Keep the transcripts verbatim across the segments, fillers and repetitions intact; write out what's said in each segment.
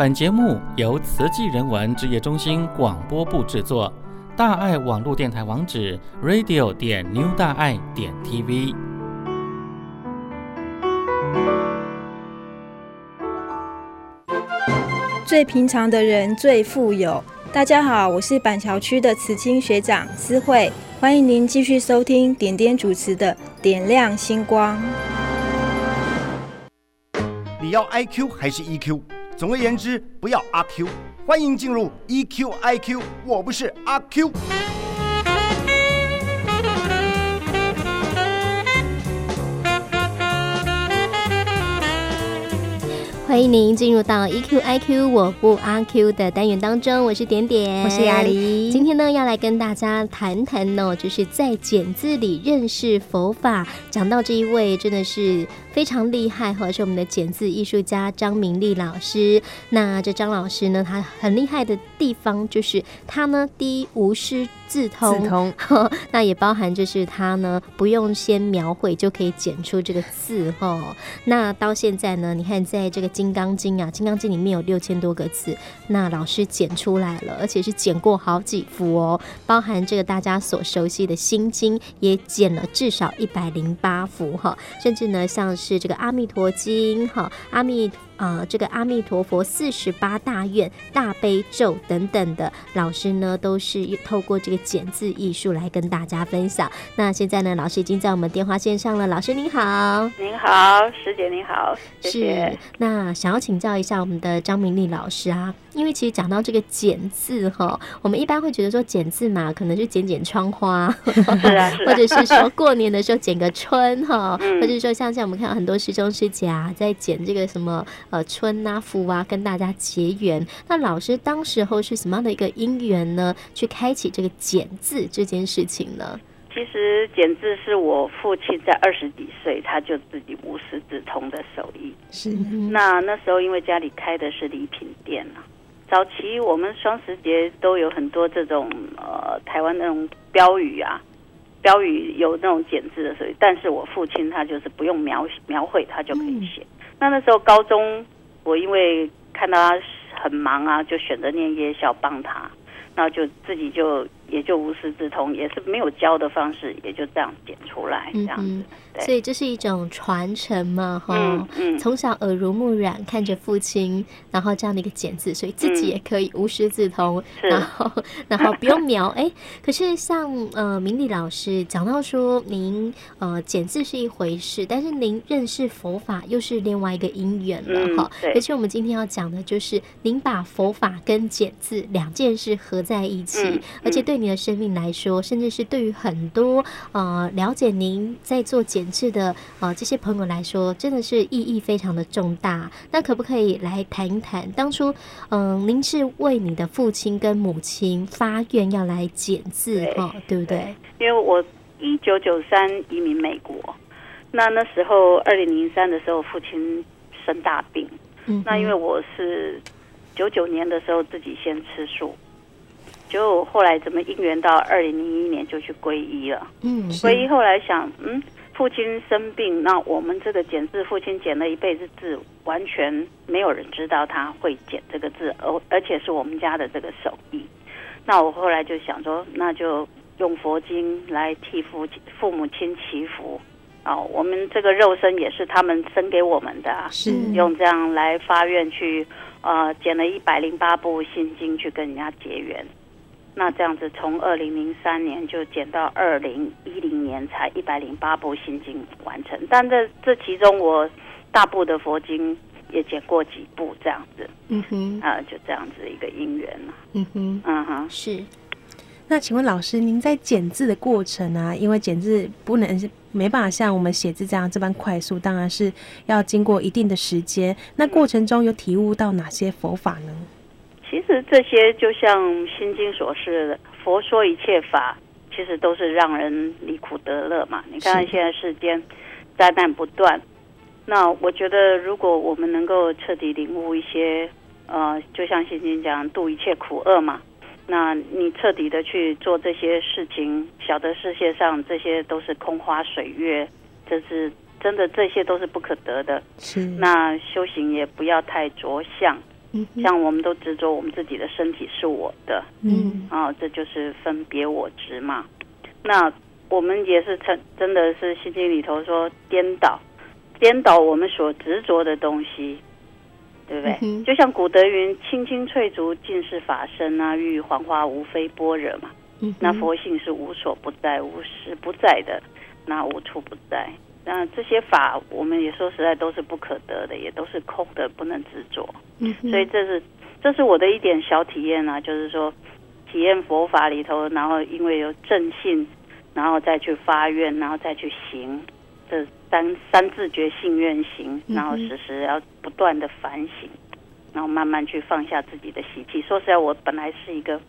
本节目由慈济人文志业中心广播部制作，大爱网络电台网址 radio 点 new 大爱 点 t v。 最平常的人最富有。大家好，我是板桥区的慈青学长思慧，欢迎您继续收听点点主持的点亮星光。你要 I Q 还是 E Q？总而言之，不要阿 Q。 欢迎进入 E Q I Q， 我不是阿 Q。 欢迎您进入到 E Q I Q 我不阿 Q 的单元当中，我是点点，我是雅黎。今天呢，要来跟大家谈谈呢、哦，就是在简字里认识佛法。讲到这一位，真的是非常厉害，是我们的简字艺术家张明丽老师。那这张老师呢，他很厉害的地方就是他呢，第一无师自通, 自通那也包含就是他呢不用先描绘就可以剪出这个字、哦、那到现在呢，你看在这个金刚经啊，金刚经里面有六千多个字，那老师剪出来了，而且是剪过好几幅哦，包含这个大家所熟悉的心经也剪了至少一百零八幅、哦、甚至呢像是这个阿弥陀经、哦、阿弥呃、这个阿弥陀佛四十八大愿、大悲咒等等的，老师呢都是透过这个简字艺术来跟大家分享。那现在呢，老师已经在我们电话线上了。老师您好。您好，师姐您好，谢谢。是，那想要请教一下我们的张明丽老师啊，因为其实讲到这个简字、哦、我们一般会觉得说简字嘛，可能是剪剪窗花是、啊是啊、或者是说过年的时候剪个春、哦嗯、或者说像像我们看到很多师兄师姐啊在剪这个什么呃，春啊、福啊，跟大家结缘。那老师当时候是什么样的一个因缘呢？去开启这个简字这件事情呢？其实简字是我父亲在二十几岁他就自己无师自通的手艺。是。那那时候因为家里开的是礼品店啊，早期我们双十节都有很多这种呃台湾那种标语啊，标语有那种简字的手艺，但是我父亲他就是不用描描绘，他就可以写。嗯那那时候高中，我因为看到他很忙啊，就选择念夜校帮他，然后就自己就也就无师自通，也是没有教的方式，也就这样剪出来这样子。嗯嗯，所以这是一种传承嘛，哈、嗯嗯，从小耳濡目染，看着父亲，然后这样的一个简字，所以自己也可以无师自通，嗯、然后然后不用描。哎、欸，可是像呃明丽老师讲到说，您呃简字是一回事，但是您认识佛法又是另外一个因缘了哈、嗯。而且我们今天要讲的就是，您把佛法跟简字两件事合在一起，嗯嗯、而且对你的生命来说，甚至是对于很多呃了解您在做简字的呃这些朋友来说，真的是意义非常的重大。那可不可以来谈一谈当初嗯、呃、您是为你的父亲跟母亲发愿要来简字哦，对不对？因为我一九九三移民美国，那那时候二零零三的时候父亲生大病，嗯、那因为我是九九年的时候自己先吃素。就后来怎么因缘到二零零一年就去皈依了。嗯，皈依后来想，嗯，父亲生病，那我们这个简字，父亲剪了一辈子字，完全没有人知道他会剪这个字，而而且是我们家的这个手艺。那我后来就想说，那就用佛经来替父父母亲祈福啊、哦，我们这个肉身也是他们生给我们的、啊，是用这样来发愿去，呃，剪了一百零八部心经去跟人家结缘。那这样子，从二零零三年就减到二零一零年才一百零八部心经完成，但这这其中我大部的佛经也减过几部这样子，嗯哼，啊、呃，就这样子一个因缘嘛，嗯哼，嗯哼，是。那请问老师，您在简字的过程啊，因为简字不能是没办法像我们写字这样这般快速，当然是要经过一定的时间。那过程中有体悟到哪些佛法呢？其实这些就像心经所示的，佛说一切法其实都是让人离苦得乐嘛。你看看现在世间灾难不断，那我觉得如果我们能够彻底领悟一些呃，就像心经讲度一切苦厄嘛，那你彻底的去做这些事情，晓得世界上这些都是空花水月，这是真的，这些都是不可得的。是，那修行也不要太着相，嗯，像我们都执着我们自己的身体是我的，嗯，啊，这就是分别我执嘛。那我们也是真真的是《心经》里头说颠倒，颠倒我们所执着的东西，对不对？嗯，就像古德云“青青翠竹尽是法身”啊，“郁郁黄花无非般若”嘛。嗯，那佛性是无所不在、无时不在的，那无处不在。那这些法，我们也说实在都是不可得的，也都是空的，不能执着。嗯，所以这是这是我的一点小体验啊，就是说体验佛法里头，然后因为有正信，然后再去发愿，然后再去行，这三三自觉信愿行，然后时时要不断的反省，然后慢慢去放下自己的习气。说实在，我本来是一个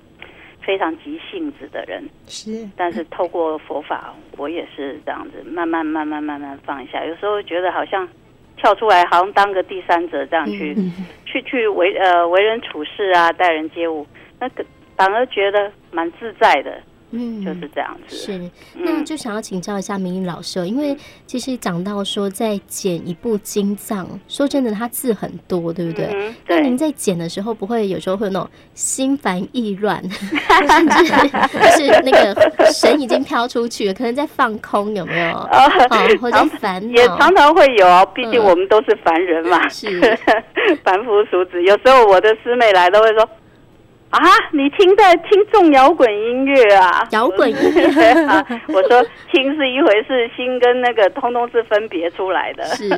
非常急性子的人，是，但是透过佛法，我也是这样子，慢慢慢慢慢慢放下。有时候觉得好像跳出来，好像当个第三者这样去、嗯嗯、去去为呃为人处事啊，待人接物，那个反而觉得蛮自在的。嗯，就是这样子。是，那就想要请教一下明苓老师，嗯、因为其实讲到说在剪一部经藏，说真的，它字很多，对不对？嗯、对。那您在剪的时候，不会有时候会有那种心烦意乱，甚至就是那个神已经飘出去了，可能在放空，有没有？啊、哦，或者烦恼也常常会有啊，毕竟我们都是凡人嘛，嗯、是凡夫俗子。有时候我的师妹来都会说。啊，你听在听重摇滚音乐啊？摇滚音乐啊！我说听是一回事，心跟那个通通是分别出来的。是，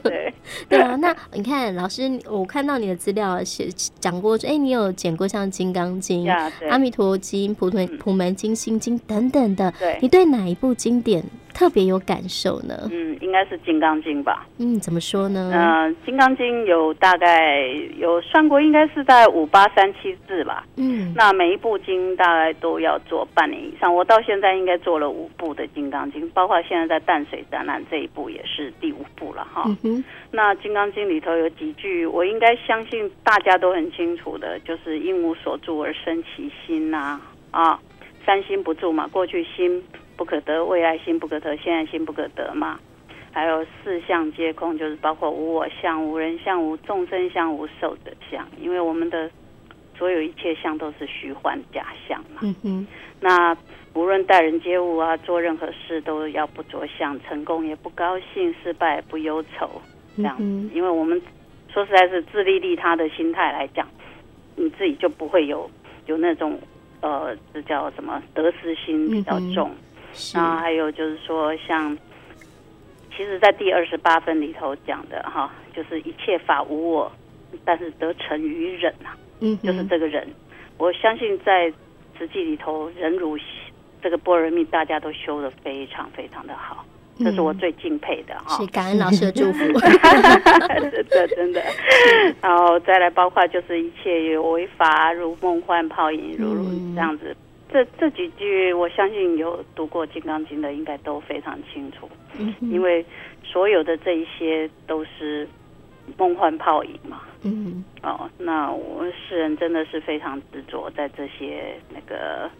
对对啊。那你看，老师，我看到你的资料写讲过，哎、欸，你有剪过像《金刚经》啊、《阿弥陀经》、普《普门经》、《心经》等等的。对，你对哪一部经典特别有感受呢？嗯，应该是《金刚经》吧。嗯，怎么说呢？嗯、呃，《金刚经》有大概有算过，应该是在五八三七字。嗯，那每一部经大概都要做半年以上，我到现在应该做了五部的《金刚经》，包括现在在淡水展览这一部也是第五部了哈。嗯、那《金刚经》里头有几句，我应该相信大家都很清楚的，就是因无所住而生其心呐、啊，啊，三心不住嘛，过去心不可得，未来心不可得，现在心不可得嘛。还有四相皆空，就是包括无我相、无人相、无众生相、无寿者相，因为我们的。所有一切相都是虚幻假象嘛。嗯哼。那无论待人接物啊，做任何事都要不着相，成功也不高兴，失败也不忧愁，这样子。嗯、因为我们说实在是自利利他的心态来讲，你自己就不会有有那种呃，这叫什么得失心比较重。嗯、那还有就是说像。其实在第二十八分里头讲的哈，就是一切法无我，但是得成于忍啊。就是这个人，我相信在实际里头，忍辱这个般若蜜大家都修得非常非常的好，这是我最敬佩的哈、嗯哦。是感恩老师的祝福，真的真的。然后再来包括就是一切有为法如梦幻泡影如如这样子，这这几句我相信有读过《金刚经》的应该都非常清楚，嗯、因为所有的这一些都是。梦幻泡影嘛，嗯，哦，那我们世人真的是非常执着在这些那个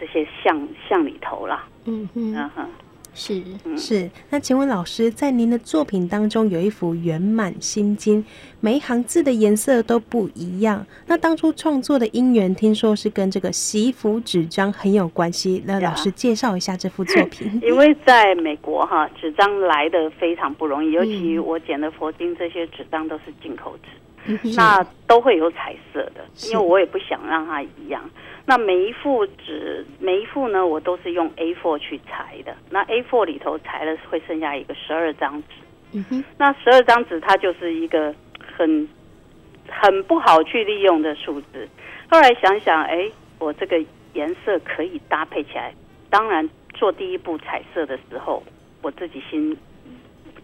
这些相相里头啦，嗯哼，嗯哼，是、嗯、是。那请问老师，在您的作品当中有一幅《圆满心经》，每一行字的颜色都不一样。那当初创作的因缘，听说是跟这个惜福纸张很有关系。那老师介绍一下这幅作品。因为在美国哈，纸张来的非常不容易，尤其我剪的佛经这些纸张都是进口纸。那都会有彩色的，因为我也不想让它一样。那每一幅纸，每一幅呢，我都是用 A 四 去裁的。那 A 四 里头裁了会剩下一个十二张纸。嗯哼。那十二张纸它就是一个很很不好去利用的数字。后来想想，哎，我这个颜色可以搭配起来。当然，做第一步彩色的时候，我自己心。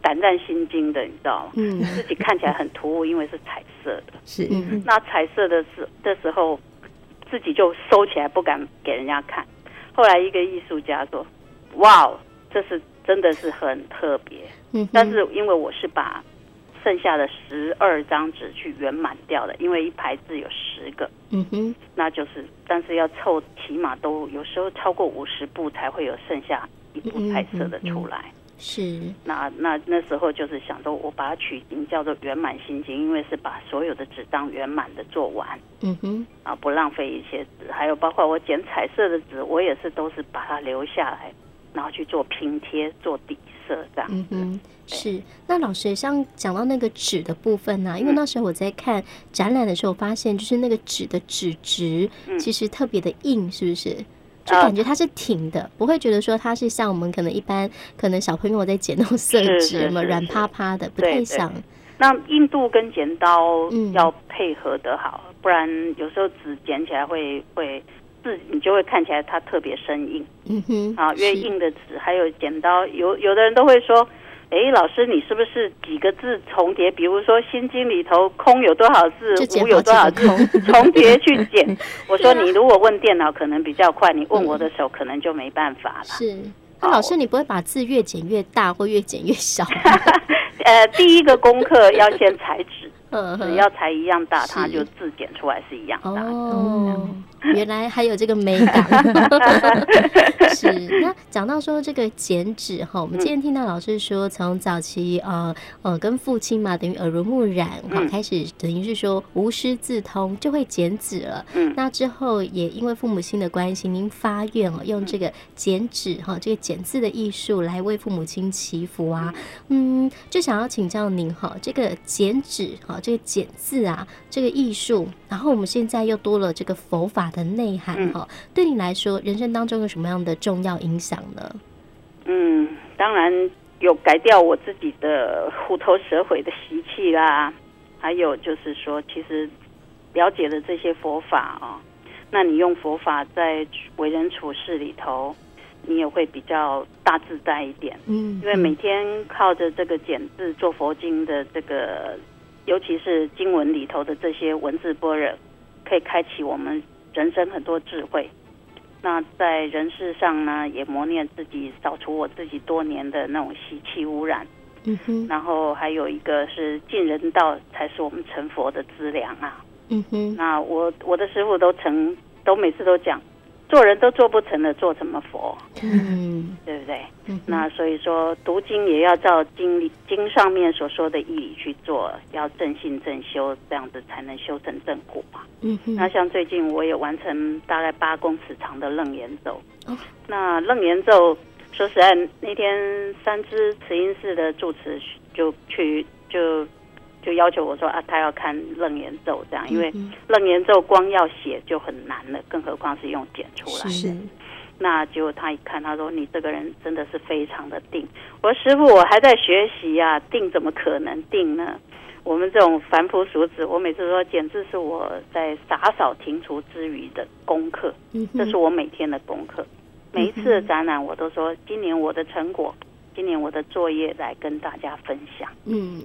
胆战心惊的，你知道吗？嗯，自己看起来很突兀，因为是彩色的。是，嗯、那彩色的时的时候，自己就收起来，不敢给人家看。后来一个艺术家说：“哇，这是真的是很特别。”嗯，但是因为我是把剩下的十二张纸去圆满掉的，因为一排字有十个。嗯哼，那就是，但是要凑，起码都有时候超过五十步才会有剩下一步彩色的出来。嗯嗯嗯嗯是，那那那时候就是想说，我把它取名叫做圆满心经，因为是把所有的纸张圆满的做完，嗯哼，啊，不浪费一些纸，还有包括我剪彩色的纸，我也是都是把它留下来，然后去做拼贴、做底色这样子。嗯哼，是。那老师像讲到那个纸的部分呢、啊，因为那时候我在看展览的时候，发现就是那个纸的纸质其实特别的硬，是不是？就感觉它是挺的，不会觉得说它是像我们可能一般可能小朋友在剪那种色纸嘛，软趴趴的，不太像。那硬度跟剪刀要配合得好，嗯、不然有时候纸剪起来会会字你就会看起来它特别生硬。嗯哼，啊，越硬的纸还有剪刀，有有的人都会说，哎，老师你是不是几个字重叠？比如说《心经》里头空有多少字，无有多少字，重叠去剪。我说你如果问电脑可能比较快，你问我的手可能就没办法了。是，那老师你不会把字越剪越大或越剪越小？呃，第一个功课要先裁纸。只要裁一样大，它就自剪出来是一样大的。哦，原来还有这个美感。是。那讲到说这个剪纸哈，我们今天听到老师说，从早期呃呃跟父亲嘛，等于耳濡目染哈，开始等于是说无师自通就会剪纸了。嗯。那之后也因为父母亲的关系，您发愿哦，用这个剪纸哈，这个剪字的艺术来为父母亲祈福啊。嗯，就想要请教您哈，这个剪纸哈。这个剪字啊，这个艺术，然后我们现在又多了这个佛法的内涵哈、哦。嗯、对你来说，人生当中有什么样的重要影响呢？嗯，当然有改掉我自己的虎头蛇尾的习气啦，还有就是说，其实了解了这些佛法哦，那你用佛法在为人处事里头，你也会比较大自在一点。嗯，因为每天靠着这个剪字做佛经的这个。尤其是经文里头的这些文字般若，可以开启我们人生很多智慧。那在人世上呢，也磨练自己，扫除我自己多年的那种习气污染。嗯哼。然后还有一个是尽人道，才是我们成佛的资粮啊。嗯哼。那我我的师父都成都每次都讲，做人都做不成了，做什么佛？嗯，对不对？嗯、那所以说，读经也要照经理经上面所说的义理去做，要正信正修，这样子才能修成正果嘛。嗯，那像最近我也完成大概八公尺长的楞严咒。哦、那楞严咒，说实在，那天三芝慈音寺的住持就去就就要求我说啊，他要看楞严咒这样，因为楞严咒光要写就很难了，更何况是用剪出来的。是。那结果他一看，他说：“你这个人真的是非常的定。”我说：“师父，我还在学习啊，定怎么可能定呢？我们这种凡夫俗子，我每次说简直是我在打扫庭除之余的功课，这是我每天的功课。每一次的展览，我都说今年我的成果。”今年我的作业来跟大家分享，嗯，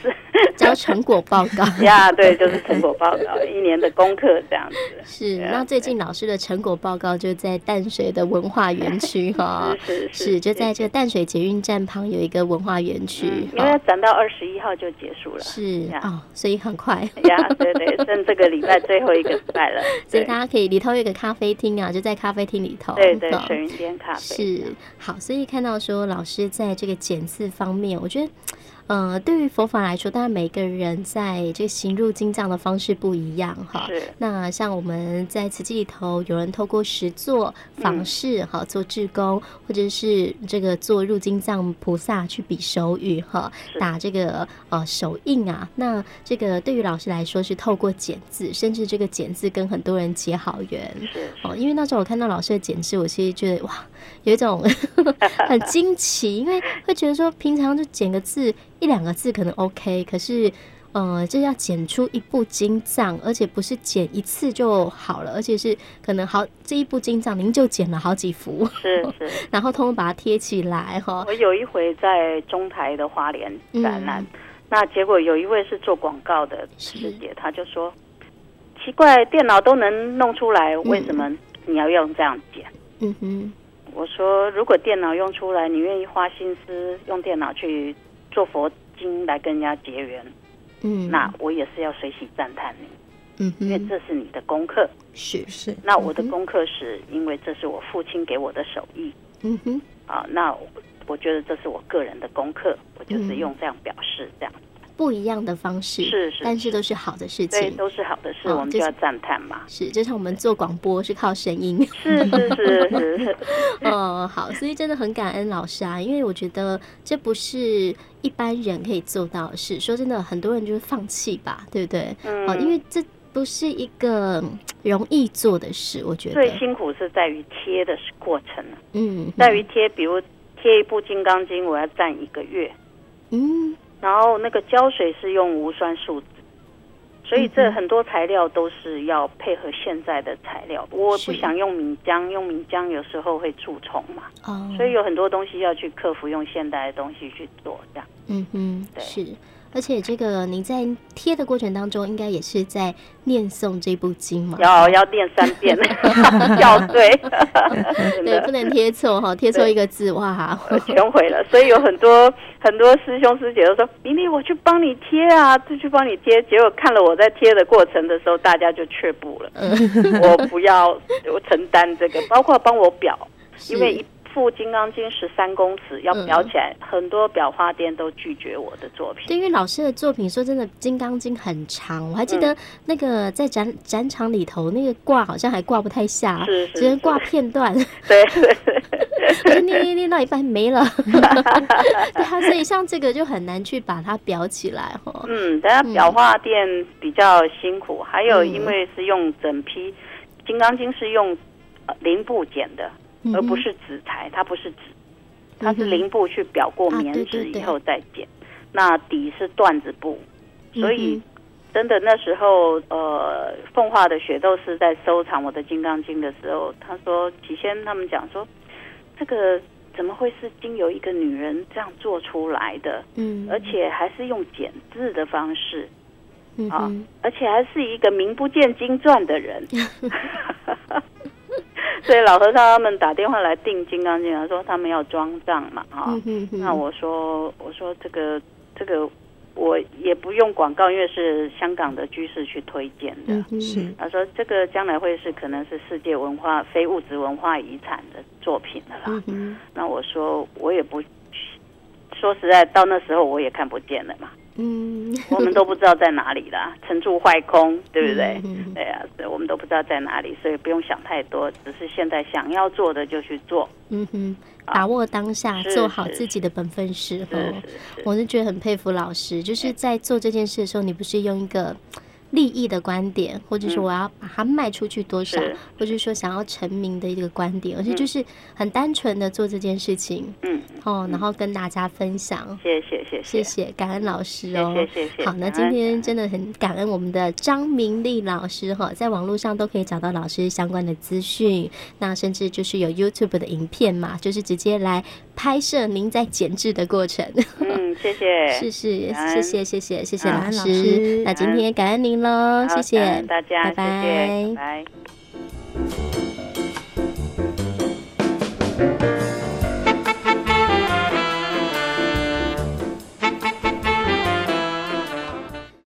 是叫成果报告呀，yeah, 对，就是成果报告，一年的功课这样子。是，那最近老师的成果报告就在淡水的文化园区哈，是是是，就在这个淡水捷运站旁有一个文化园区，嗯、因为展到二十一号就结束了，是啊、哦，所以很快呀，yeah, 对对，剩这个礼拜最后一个礼拜了，所以大家可以里头有一个咖啡厅啊，就在咖啡厅里头，对对，水云间咖啡是好，所以看到说老师。在这个剪字方面，我觉得，呃，对于佛法来说，当然每个人在这个行入经藏的方式不一样哈。那像我们在慈济里头，有人透过实作访视哈做志工，或者是这个做入经藏菩萨去比手语哈，打这个呃手印啊。那这个对于老师来说是透过剪字，甚至这个剪字跟很多人结好缘。哦，因为那时候我看到老师的剪字，我其实觉得哇。有一种很惊奇，因为会觉得说平常就剪个字一两个字可能 OK， 可是呃，这要剪出一部经藏，而且不是剪一次就好了，而且是可能好这一部经藏您就剪了好几幅，是是，然后通通把它贴起来哈。我有一回在中台的花莲展览，嗯、那结果有一位是做广告的师姐，她就说奇怪，电脑都能弄出来，为什么你要用这样剪？嗯哼。我说，如果电脑用出来，你愿意花心思用电脑去做佛经来跟人家结缘，嗯，那我也是要随喜赞叹你，嗯，因为这是你的功课，是是。那我的功课是因为这是我父亲给我的手艺，嗯哼，啊，那我觉得这是我个人的功课，我就是用这样表示，这样、嗯、不一样的方式，是是，但是都是好的事情，对，都是好的事、哦、我们就要赞叹嘛，是，就像我们做广播是靠声音，是是是是是哦，好，所以真的很感恩老师啊，因为我觉得这不是一般人可以做到的事，说真的，很多人就是放弃吧，对不对、嗯哦、因为这不是一个容易做的事，我觉得最辛苦是在于贴的过程、啊、嗯，在于贴，比如贴一部金刚经我要站一个月，嗯，然后那个胶水是用无酸树脂，所以这很多材料都是要配合现在的材料，我不想用米浆，用米浆有时候会蛀虫嘛、哦、所以有很多东西要去克服，用现代的东西去做，这样，嗯哼，对，是，而且这个你在贴的过程当中，应该也是在念诵这部经嘛？要要念三遍，要对，对，不能贴错哈，贴错一个字哇，全毁了。所以有很多很多师兄师姐都说：“明明我去帮你贴啊，就去帮你贴。”结果看了我在贴的过程的时候，大家就却步了。我不要，我承担这个，包括帮我裱，因为一。副金刚经十三公尺要裱起来、嗯，很多裱花店都拒绝我的作品。对，因为老师的作品，说真的，金刚经很长，我还记得那个在展、嗯、展场里头，那个挂好像还挂不太下，是是是，只能挂片段。对，我就念念念到一半没了。对啊，所以像这个就很难去把它裱起来、哦、嗯，但是裱花店比较辛苦，嗯、还有因为是用整批金刚经是用、呃、零布剪的。而不是纸材，它不是纸，它是零布去裱过棉纸以后再剪、啊、对对对，那底是缎子布，所以真的那时候呃，奉化的雪窦师在收藏我的金刚经的时候，他说起先他们讲说这个怎么会是经由一个女人这样做出来的，嗯，而且还是用剪字的方式啊、嗯，而且还是一个名不见经传的人所以老和尚他们打电话来订金刚经，他说他们要装藏嘛，哈、啊嗯，那我说我说这个这个我也不用广告，因为是香港的居士去推荐的，是、嗯，他说这个将来会是可能是世界文化非物质文化遗产的作品的啦、嗯。那我说我也不说实在，到那时候我也看不见了嘛。嗯我们都不知道在哪里啦，成住坏空，对不对、嗯嗯、对啊，我们都不知道在哪里，所以不用想太多，只是现在想要做的就去做，嗯哼，把握当下、啊、做好自己的本分事、哦、是是是，我是觉得很佩服老师，就是在做这件事的时候，你不是用一个利益的观点，或者说我要把它卖出去多少、嗯、或者说想要成名的一个观点，而且就是很单纯的做这件事情，嗯、哦，然后跟大家分享，谢谢谢谢谢谢，感恩老师哦，谢谢谢谢。好，那今天真的很感恩我们的张明丽老师、哦、在网络上都可以找到老师相关的资讯，那甚至就是有 YouTube 的影片嘛，就是直接来拍摄您在剪制的过程，嗯，谢谢是是谢谢谢谢谢谢老师，那今天感恩您喽，谢谢大家，拜拜，谢谢，拜拜。